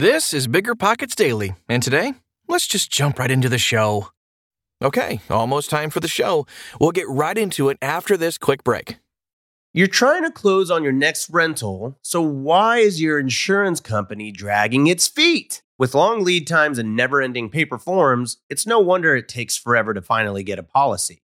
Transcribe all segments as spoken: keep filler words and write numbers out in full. This is Bigger Pockets Daily, and today, let's just jump right into the show. Okay, almost time for the show. We'll get right into it after this quick break. You're trying to close on your next rental, so why is your insurance company dragging its feet? With long lead times and never-ending paper forms, it's no wonder it takes forever to finally get a policy.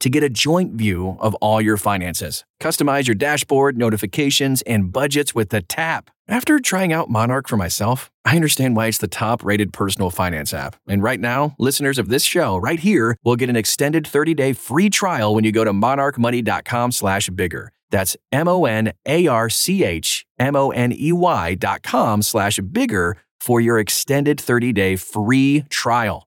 to get a joint view of all your finances. Customize your dashboard, notifications, and budgets with the tap. After trying out Monarch for myself, I understand why it's the top-rated personal finance app. And right now, listeners of this show right here will get an extended thirty-day free trial when you go to monarch money dot com slash bigger. That's M-O-N-A-R-C-H-M-O-N-E-Y dot com slash bigger for your extended thirty-day free trial.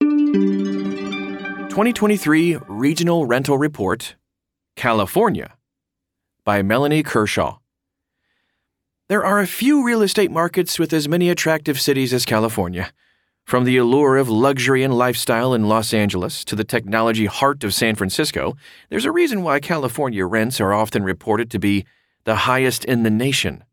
twenty twenty-three Regional Rental Report, California, by Melanie Kershaw. There are a few real estate markets with as many attractive cities as California. From the allure of luxury and lifestyle in Los Angeles to the technology heart of San Francisco, there's a reason why California rents are often reported to be the highest in the nation.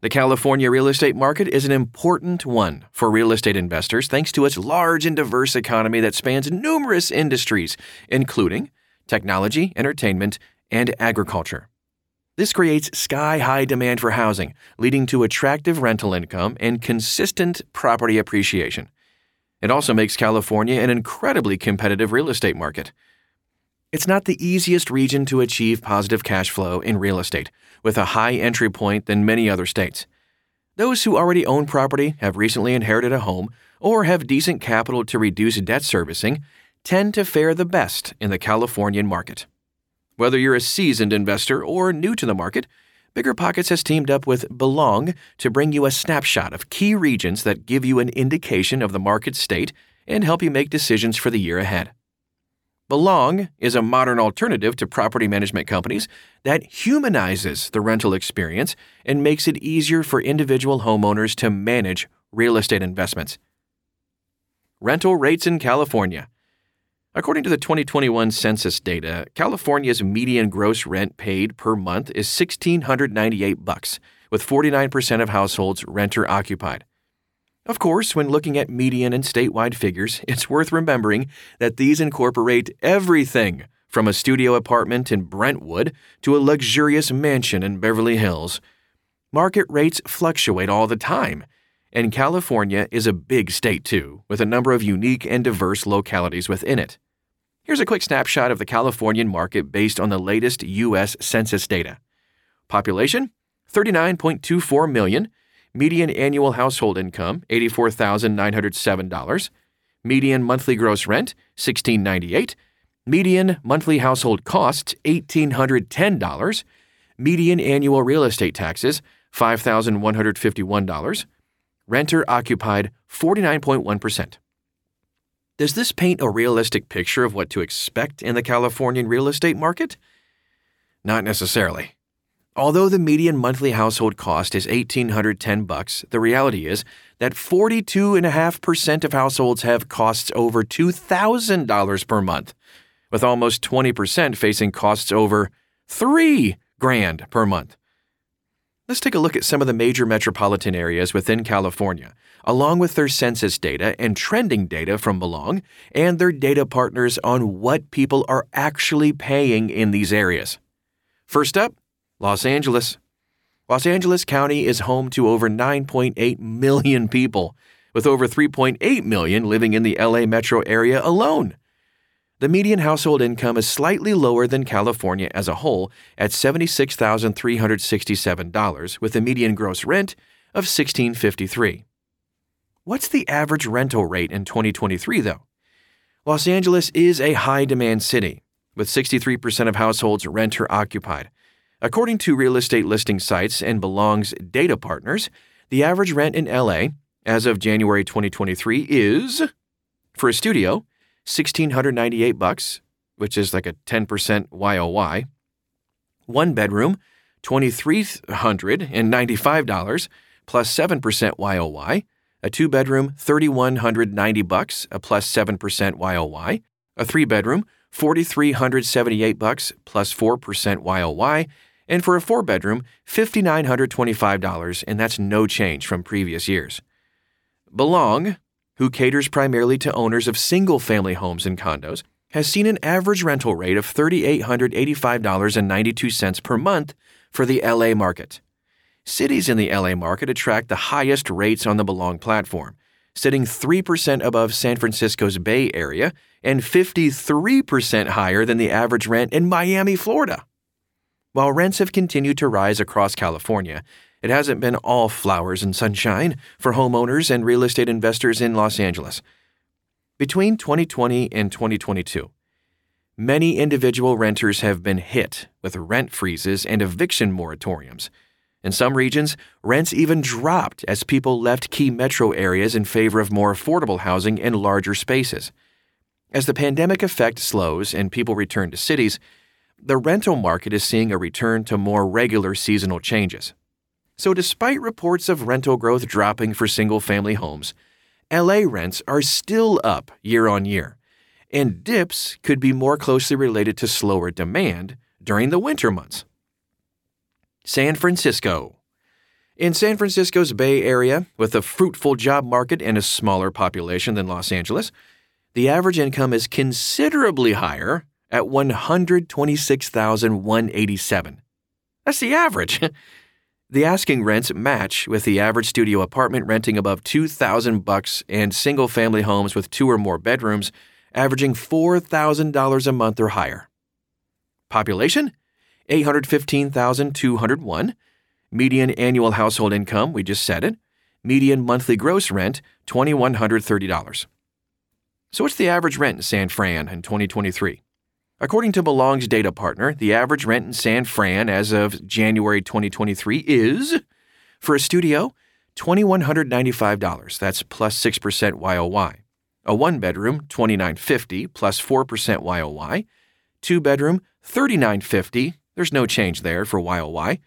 The California real estate market is an important one for real estate investors thanks to its large and diverse economy that spans numerous industries, including technology, entertainment, and agriculture. This creates sky-high demand for housing, leading to attractive rental income and consistent property appreciation. It also makes California an incredibly competitive real estate market. It's not the easiest region to achieve positive cash flow in real estate, with a high entry point than many other states. Those who already own property, have recently inherited a home, or have decent capital to reduce debt servicing tend to fare the best in the Californian market. Whether you're a seasoned investor or new to the market, Bigger Pockets has teamed up with Belong to bring you a snapshot of key regions that give you an indication of the market state and help you make decisions for the year ahead. Belong is a modern alternative to property management companies that humanizes the rental experience and makes it easier for individual homeowners to manage real estate investments. Rental rates in California. According to the twenty twenty-one census data, California's median gross rent paid per month is one thousand six hundred ninety-eight dollars, with forty-nine percent of households renter-occupied. Of course, when looking at median and statewide figures, it's worth remembering that these incorporate everything from a studio apartment in Brentwood to a luxurious mansion in Beverly Hills. Market rates fluctuate all the time, and California is a big state too, with a number of unique and diverse localities within it. Here's a quick snapshot of the Californian market based on the latest U S Census data. Population, thirty-nine point two four million. Median annual household income, eighty-four thousand nine hundred seven dollars. Median monthly gross rent, sixteen dollars and ninety-eight cents. Median monthly household costs, one thousand eight hundred ten dollars. Median annual real estate taxes, five thousand one hundred fifty-one dollars. Renter occupied, forty-nine point one percent. Does this paint a realistic picture of what to expect in the Californian real estate market? Not necessarily. Although the median monthly household cost is one thousand eight hundred ten dollars, the reality is that forty-two point five percent of households have costs over two thousand dollars per month, with almost twenty percent facing costs over three grand per month. Let's take a look at some of the major metropolitan areas within California, along with their census data and trending data from Belong and their data partners on what people are actually paying in these areas. First up, Los Angeles. Los Angeles County is home to over nine point eight million people, with over three point eight million living in the L A metro area alone. The median household income is slightly lower than California as a whole at seventy-six thousand three hundred sixty-seven dollars, with a median gross rent of one thousand six hundred fifty-three dollars. What's the average rental rate in twenty twenty-three, though? Los Angeles is a high-demand city, with sixty-three percent of households renter-occupied. According to real estate listing sites and Belong's data partners, the average rent in L A as of January twenty twenty-three is, for a studio, one thousand six hundred ninety-eight dollars, which is like a ten percent Y O Y. One bedroom, two thousand three hundred ninety-five dollars, plus seven percent Y O Y. A two-bedroom, three thousand one hundred ninety dollars, a plus seven percent Y O Y. A three-bedroom, four thousand three hundred seventy-eight dollars, plus four percent Y O Y. And for a four-bedroom, five thousand nine hundred twenty-five dollars, and that's no change from previous years. Belong, who caters primarily to owners of single-family homes and condos, has seen an average rental rate of three thousand eight hundred eighty-five dollars and ninety-two cents per month for the L A market. Cities in the L A market attract the highest rates on the Belong platform, sitting three percent above San Francisco's Bay Area and fifty-three percent higher than the average rent in Miami, Florida. While rents have continued to rise across California, it hasn't been all flowers and sunshine for homeowners and real estate investors in Los Angeles. Between twenty twenty and twenty twenty-two, many individual renters have been hit with rent freezes and eviction moratoriums. In some regions, rents even dropped as people left key metro areas in favor of more affordable housing and larger spaces. As the pandemic effect slows and people return to cities, the rental market is seeing a return to more regular seasonal changes. So despite reports of rental growth dropping for single-family homes, L A rents are still up year on year, and dips could be more closely related to slower demand during the winter months. San Francisco. In San Francisco's Bay Area, with a fruitful job market and a smaller population than Los Angeles, the average income is considerably higher at one hundred twenty-six thousand one hundred eighty-seven dollars. That's the average. The asking rents match with the average studio apartment renting above two thousand dollars and single-family homes with two or more bedrooms averaging four thousand dollars a month or higher. Population? eight hundred fifteen thousand two hundred one. Median annual household income, we just said it. Median monthly gross rent, two thousand one hundred thirty dollars. So what's the average rent in San Fran in twenty twenty-three? According to Belong's data partner, the average rent in San Fran as of January twenty twenty-three is, for a studio, two thousand one hundred ninety-five dollars. That's plus six percent Y O Y. A one-bedroom, two thousand nine hundred fifty dollars, plus four percent Y O Y. Two-bedroom, three thousand nine hundred fifty dollars. There's no change there for Y O Y.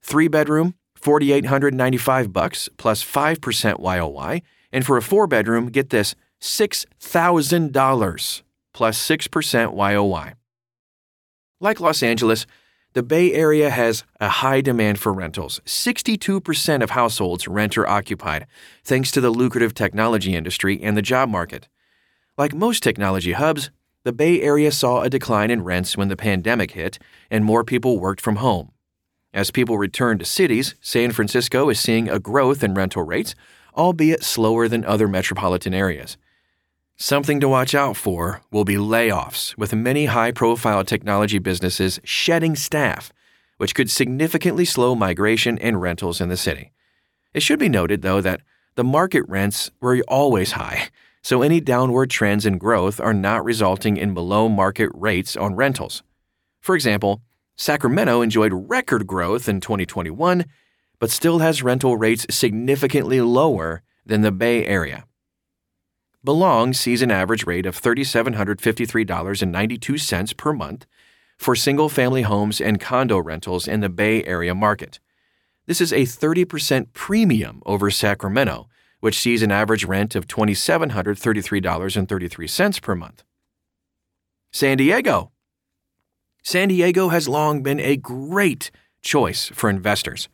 Three-bedroom, four thousand eight hundred ninety-five dollars, plus five percent Y O Y. And for a four-bedroom, get this, six thousand dollars, plus six percent Y O Y. Like Los Angeles, the Bay Area has a high demand for rentals. sixty-two percent of households renter-occupied, thanks to the lucrative technology industry and the job market. Like most technology hubs, the Bay Area saw a decline in rents when the pandemic hit and more people worked from home. As people return to cities, San Francisco is seeing a growth in rental rates, albeit slower than other metropolitan areas. Something to watch out for will be layoffs, with many high-profile technology businesses shedding staff, which could significantly slow migration and rentals in the city. It should be noted, though, that the market rents were always high, so any downward trends in growth are not resulting in below-market rates on rentals. For example, Sacramento enjoyed record growth in twenty twenty-one, but still has rental rates significantly lower than the Bay Area. Belong sees an average rate of three thousand seven hundred fifty-three dollars and ninety-two cents per month for single-family homes and condo rentals in the Bay Area market. This is a thirty percent premium over Sacramento, which sees an average rent of two thousand seven hundred thirty-three dollars and thirty-three cents per month. San Diego. San Diego has long been a great choice for investors.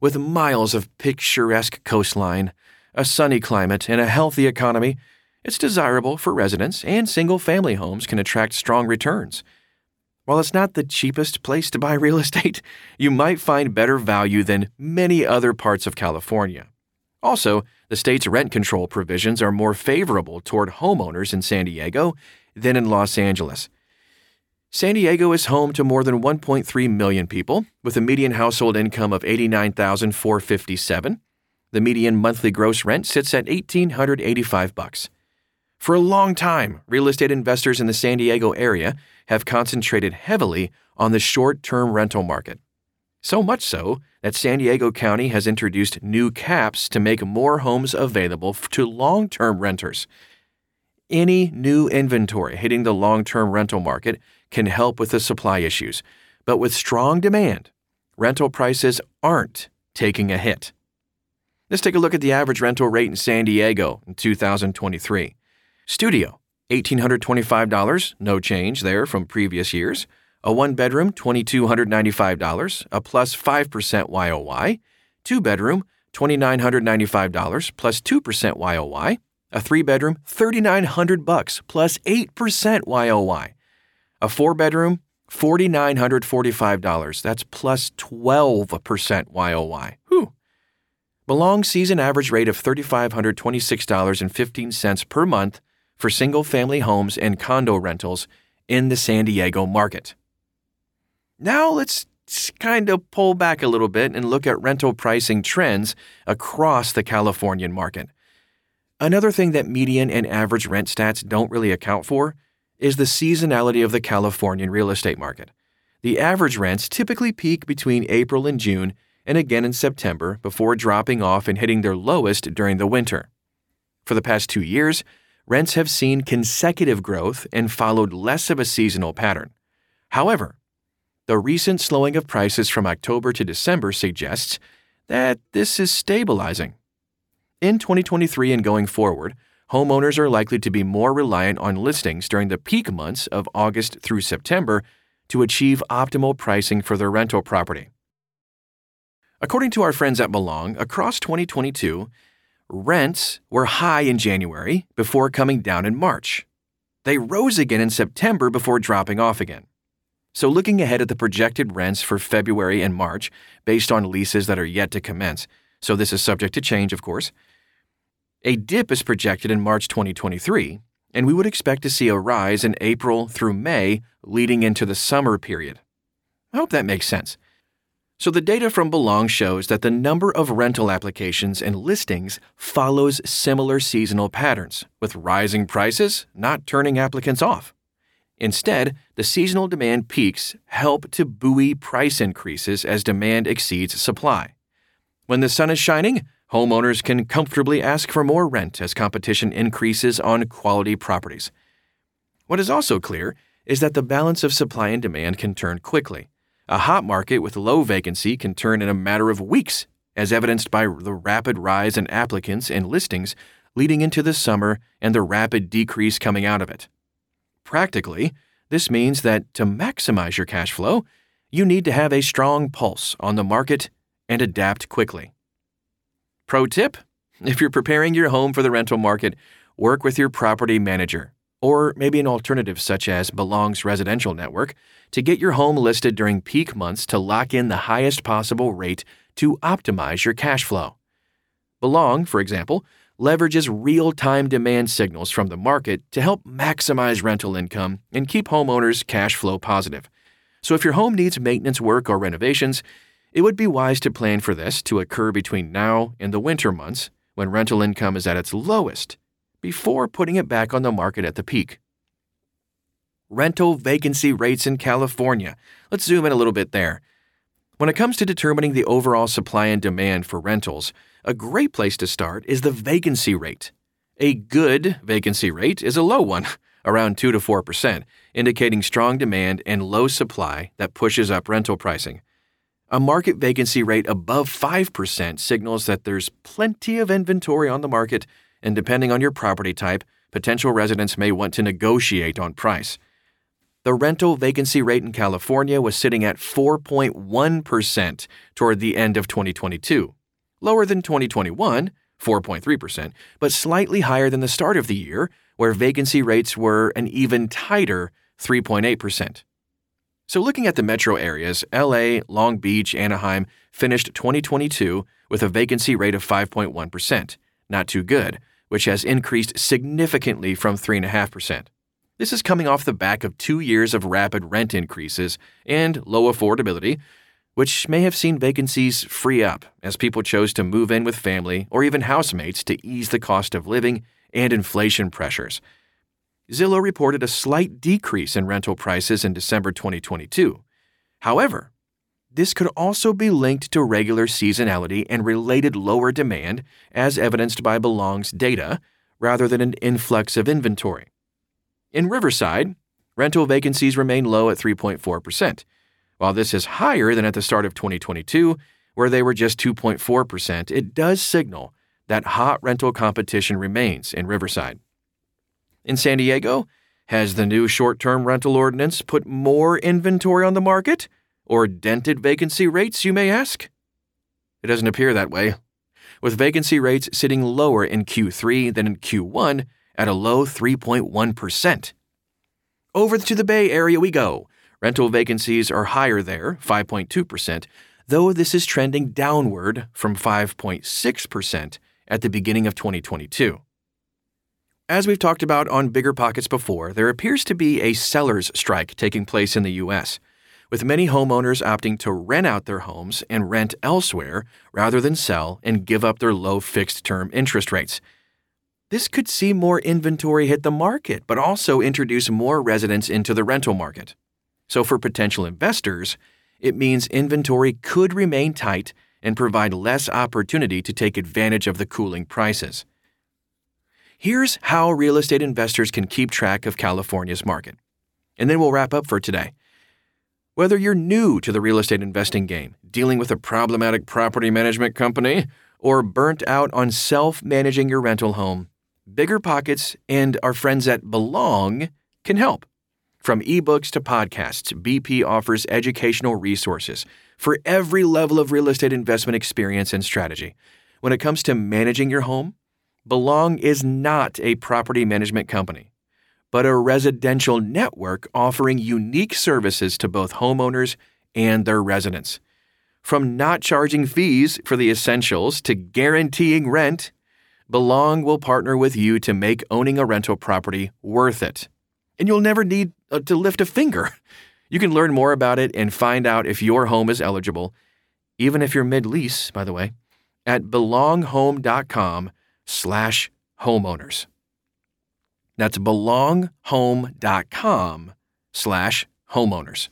With miles of picturesque coastline, a sunny climate, and a healthy economy, it's desirable for residents, and single-family homes can attract strong returns. While it's not the cheapest place to buy real estate, you might find better value than many other parts of California. Also, the state's rent control provisions are more favorable toward homeowners in San Diego than in Los Angeles. San Diego is home to more than one point three million people, with a median household income of eighty-nine thousand four hundred fifty-seven dollars. The median monthly gross rent sits at one thousand eight hundred eighty-five dollars. For a long time, real estate investors in the San Diego area have concentrated heavily on the short-term rental market. So much so that San Diego County has introduced new caps to make more homes available to long-term renters. Any new inventory hitting the long-term rental market can help with the supply issues, but with strong demand, rental prices aren't taking a hit. Let's take a look at the average rental rate in San Diego in two thousand twenty-three. Studio, one thousand eight hundred twenty-five dollars, no change there from previous years. A one-bedroom, two thousand two hundred ninety-five dollars, a plus five percent Y O Y. Two-bedroom, two thousand nine hundred ninety-five dollars, plus two percent Y O Y. A three-bedroom, three thousand nine hundred dollars, plus eight percent Y O Y. A four-bedroom, four thousand nine hundred forty-five dollars. That's plus twelve percent Y O Y. Whew. Belong sees an average rate of three thousand five hundred twenty-six dollars and fifteen cents per month for single-family homes and condo rentals in the San Diego market. Now let's kind of pull back a little bit and look at rental pricing trends across the Californian market. Another thing that median and average rent stats don't really account for is the seasonality of the Californian real estate market. The average rents typically peak between April and June and again in September before dropping off and hitting their lowest during the winter. For the past two years, rents have seen consecutive growth and followed less of a seasonal pattern. However, the recent slowing of prices from October to December suggests that this is stabilizing. In twenty twenty-three and going forward, homeowners are likely to be more reliant on listings during the peak months of August through September to achieve optimal pricing for their rental property. According to our friends at Belong, across twenty twenty-two, rents were high in January before coming down in March. They rose again in September before dropping off again. So looking ahead at the projected rents for February and March based on leases that are yet to commence, so this is subject to change, of course, a dip is projected in March twenty twenty-three, and we would expect to see a rise in April through May leading into the summer period. I hope that makes sense. So the data from Belong shows that the number of rental applications and listings follows similar seasonal patterns, with rising prices not turning applicants off. Instead, the seasonal demand peaks help to buoy price increases as demand exceeds supply. When the sun is shining, homeowners can comfortably ask for more rent as competition increases on quality properties. What is also clear is that the balance of supply and demand can turn quickly. A hot market with low vacancy can turn in a matter of weeks, as evidenced by the rapid rise in applicants and listings leading into the summer and the rapid decrease coming out of it. Practically, this means that to maximize your cash flow, you need to have a strong pulse on the market and adapt quickly. Pro tip: if you're preparing your home for the rental market, work with your property manager. or maybe an alternative such as Belong's residential network, to get your home listed during peak months to lock in the highest possible rate to optimize your cash flow. Belong, for example, leverages real-time demand signals from the market to help maximize rental income and keep homeowners cash flow positive. So if your home needs maintenance work or renovations, it would be wise to plan for this to occur between now and the winter months, when rental income is at its lowest, before putting it back on the market at the peak. Rental vacancy rates in California. Let's zoom in a little bit there. When it comes to determining the overall supply and demand for rentals, a great place to start is the vacancy rate. A good vacancy rate is a low one, around two to four percent, indicating strong demand and low supply that pushes up rental pricing. A market vacancy rate above five percent signals that there's plenty of inventory on the market, and depending on your property type, potential residents may want to negotiate on price. The rental vacancy rate in California was sitting at four point one percent toward the end of twenty twenty-two, lower than twenty twenty-one, four point three percent, but slightly higher than the start of the year, where vacancy rates were an even tighter three point eight percent. So looking at the metro areas, L A, Long Beach, Anaheim finished twenty twenty-two with a vacancy rate of five point one percent, not too good, which has increased significantly from three point five percent. This is coming off the back of two years of rapid rent increases and low affordability, which may have seen vacancies free up as people chose to move in with family or even housemates to ease the cost of living and inflation pressures. Zillow reported a slight decrease in rental prices in December twenty twenty-two. However, this could also be linked to regular seasonality and related lower demand, as evidenced by Belong's data, rather than an influx of inventory. In Riverside, rental vacancies remain low at three point four percent, while this is higher than at the start of twenty twenty-two, where they were just two point four percent, it does signal that hot rental competition remains in Riverside. In San Diego, has the new short-term rental ordinance put more inventory on the market, or dented vacancy rates, you may ask? It doesn't appear that way, with vacancy rates sitting lower in Q three than in Q one at a low three point one percent. Over to the Bay Area we go. Rental vacancies are higher there, five point two percent, though this is trending downward from five point six percent at the beginning of twenty twenty-two. As we've talked about on Bigger Pockets before, there appears to be a seller's strike taking place in the U S, with many homeowners opting to rent out their homes and rent elsewhere rather than sell and give up their low fixed-term interest rates. This could see more inventory hit the market, but also introduce more residents into the rental market. So for potential investors, it means inventory could remain tight and provide less opportunity to take advantage of the cooling prices. Here's how real estate investors can keep track of California's market. And then we'll wrap up for today. Whether you're new to the real estate investing game, dealing with a problematic property management company, or burnt out on self-managing your rental home, Bigger Pockets and our friends at Belong can help. From ebooks to podcasts, B P offers educational resources for every level of real estate investment experience and strategy. When it comes to managing your home, Belong is not a property management company, but a residential network offering unique services to both homeowners and their residents. From not charging fees for the essentials to guaranteeing rent, Belong will partner with you to make owning a rental property worth it. And you'll never need to lift a finger. You can learn more about it and find out if your home is eligible, even if you're mid-lease, by the way, at belonghome.com slash homeowners. That's belonghome.com slash homeowners.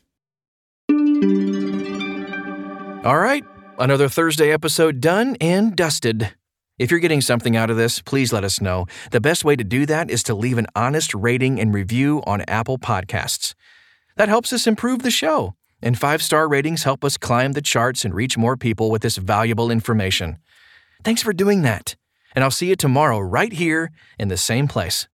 All right, another Thursday episode done and dusted. If you're getting something out of this, please let us know. The best way to do that is to leave an honest rating and review on Apple Podcasts. That helps us improve the show, and five-star ratings help us climb the charts and reach more people with this valuable information. Thanks for doing that. And I'll see you tomorrow right here in the same place.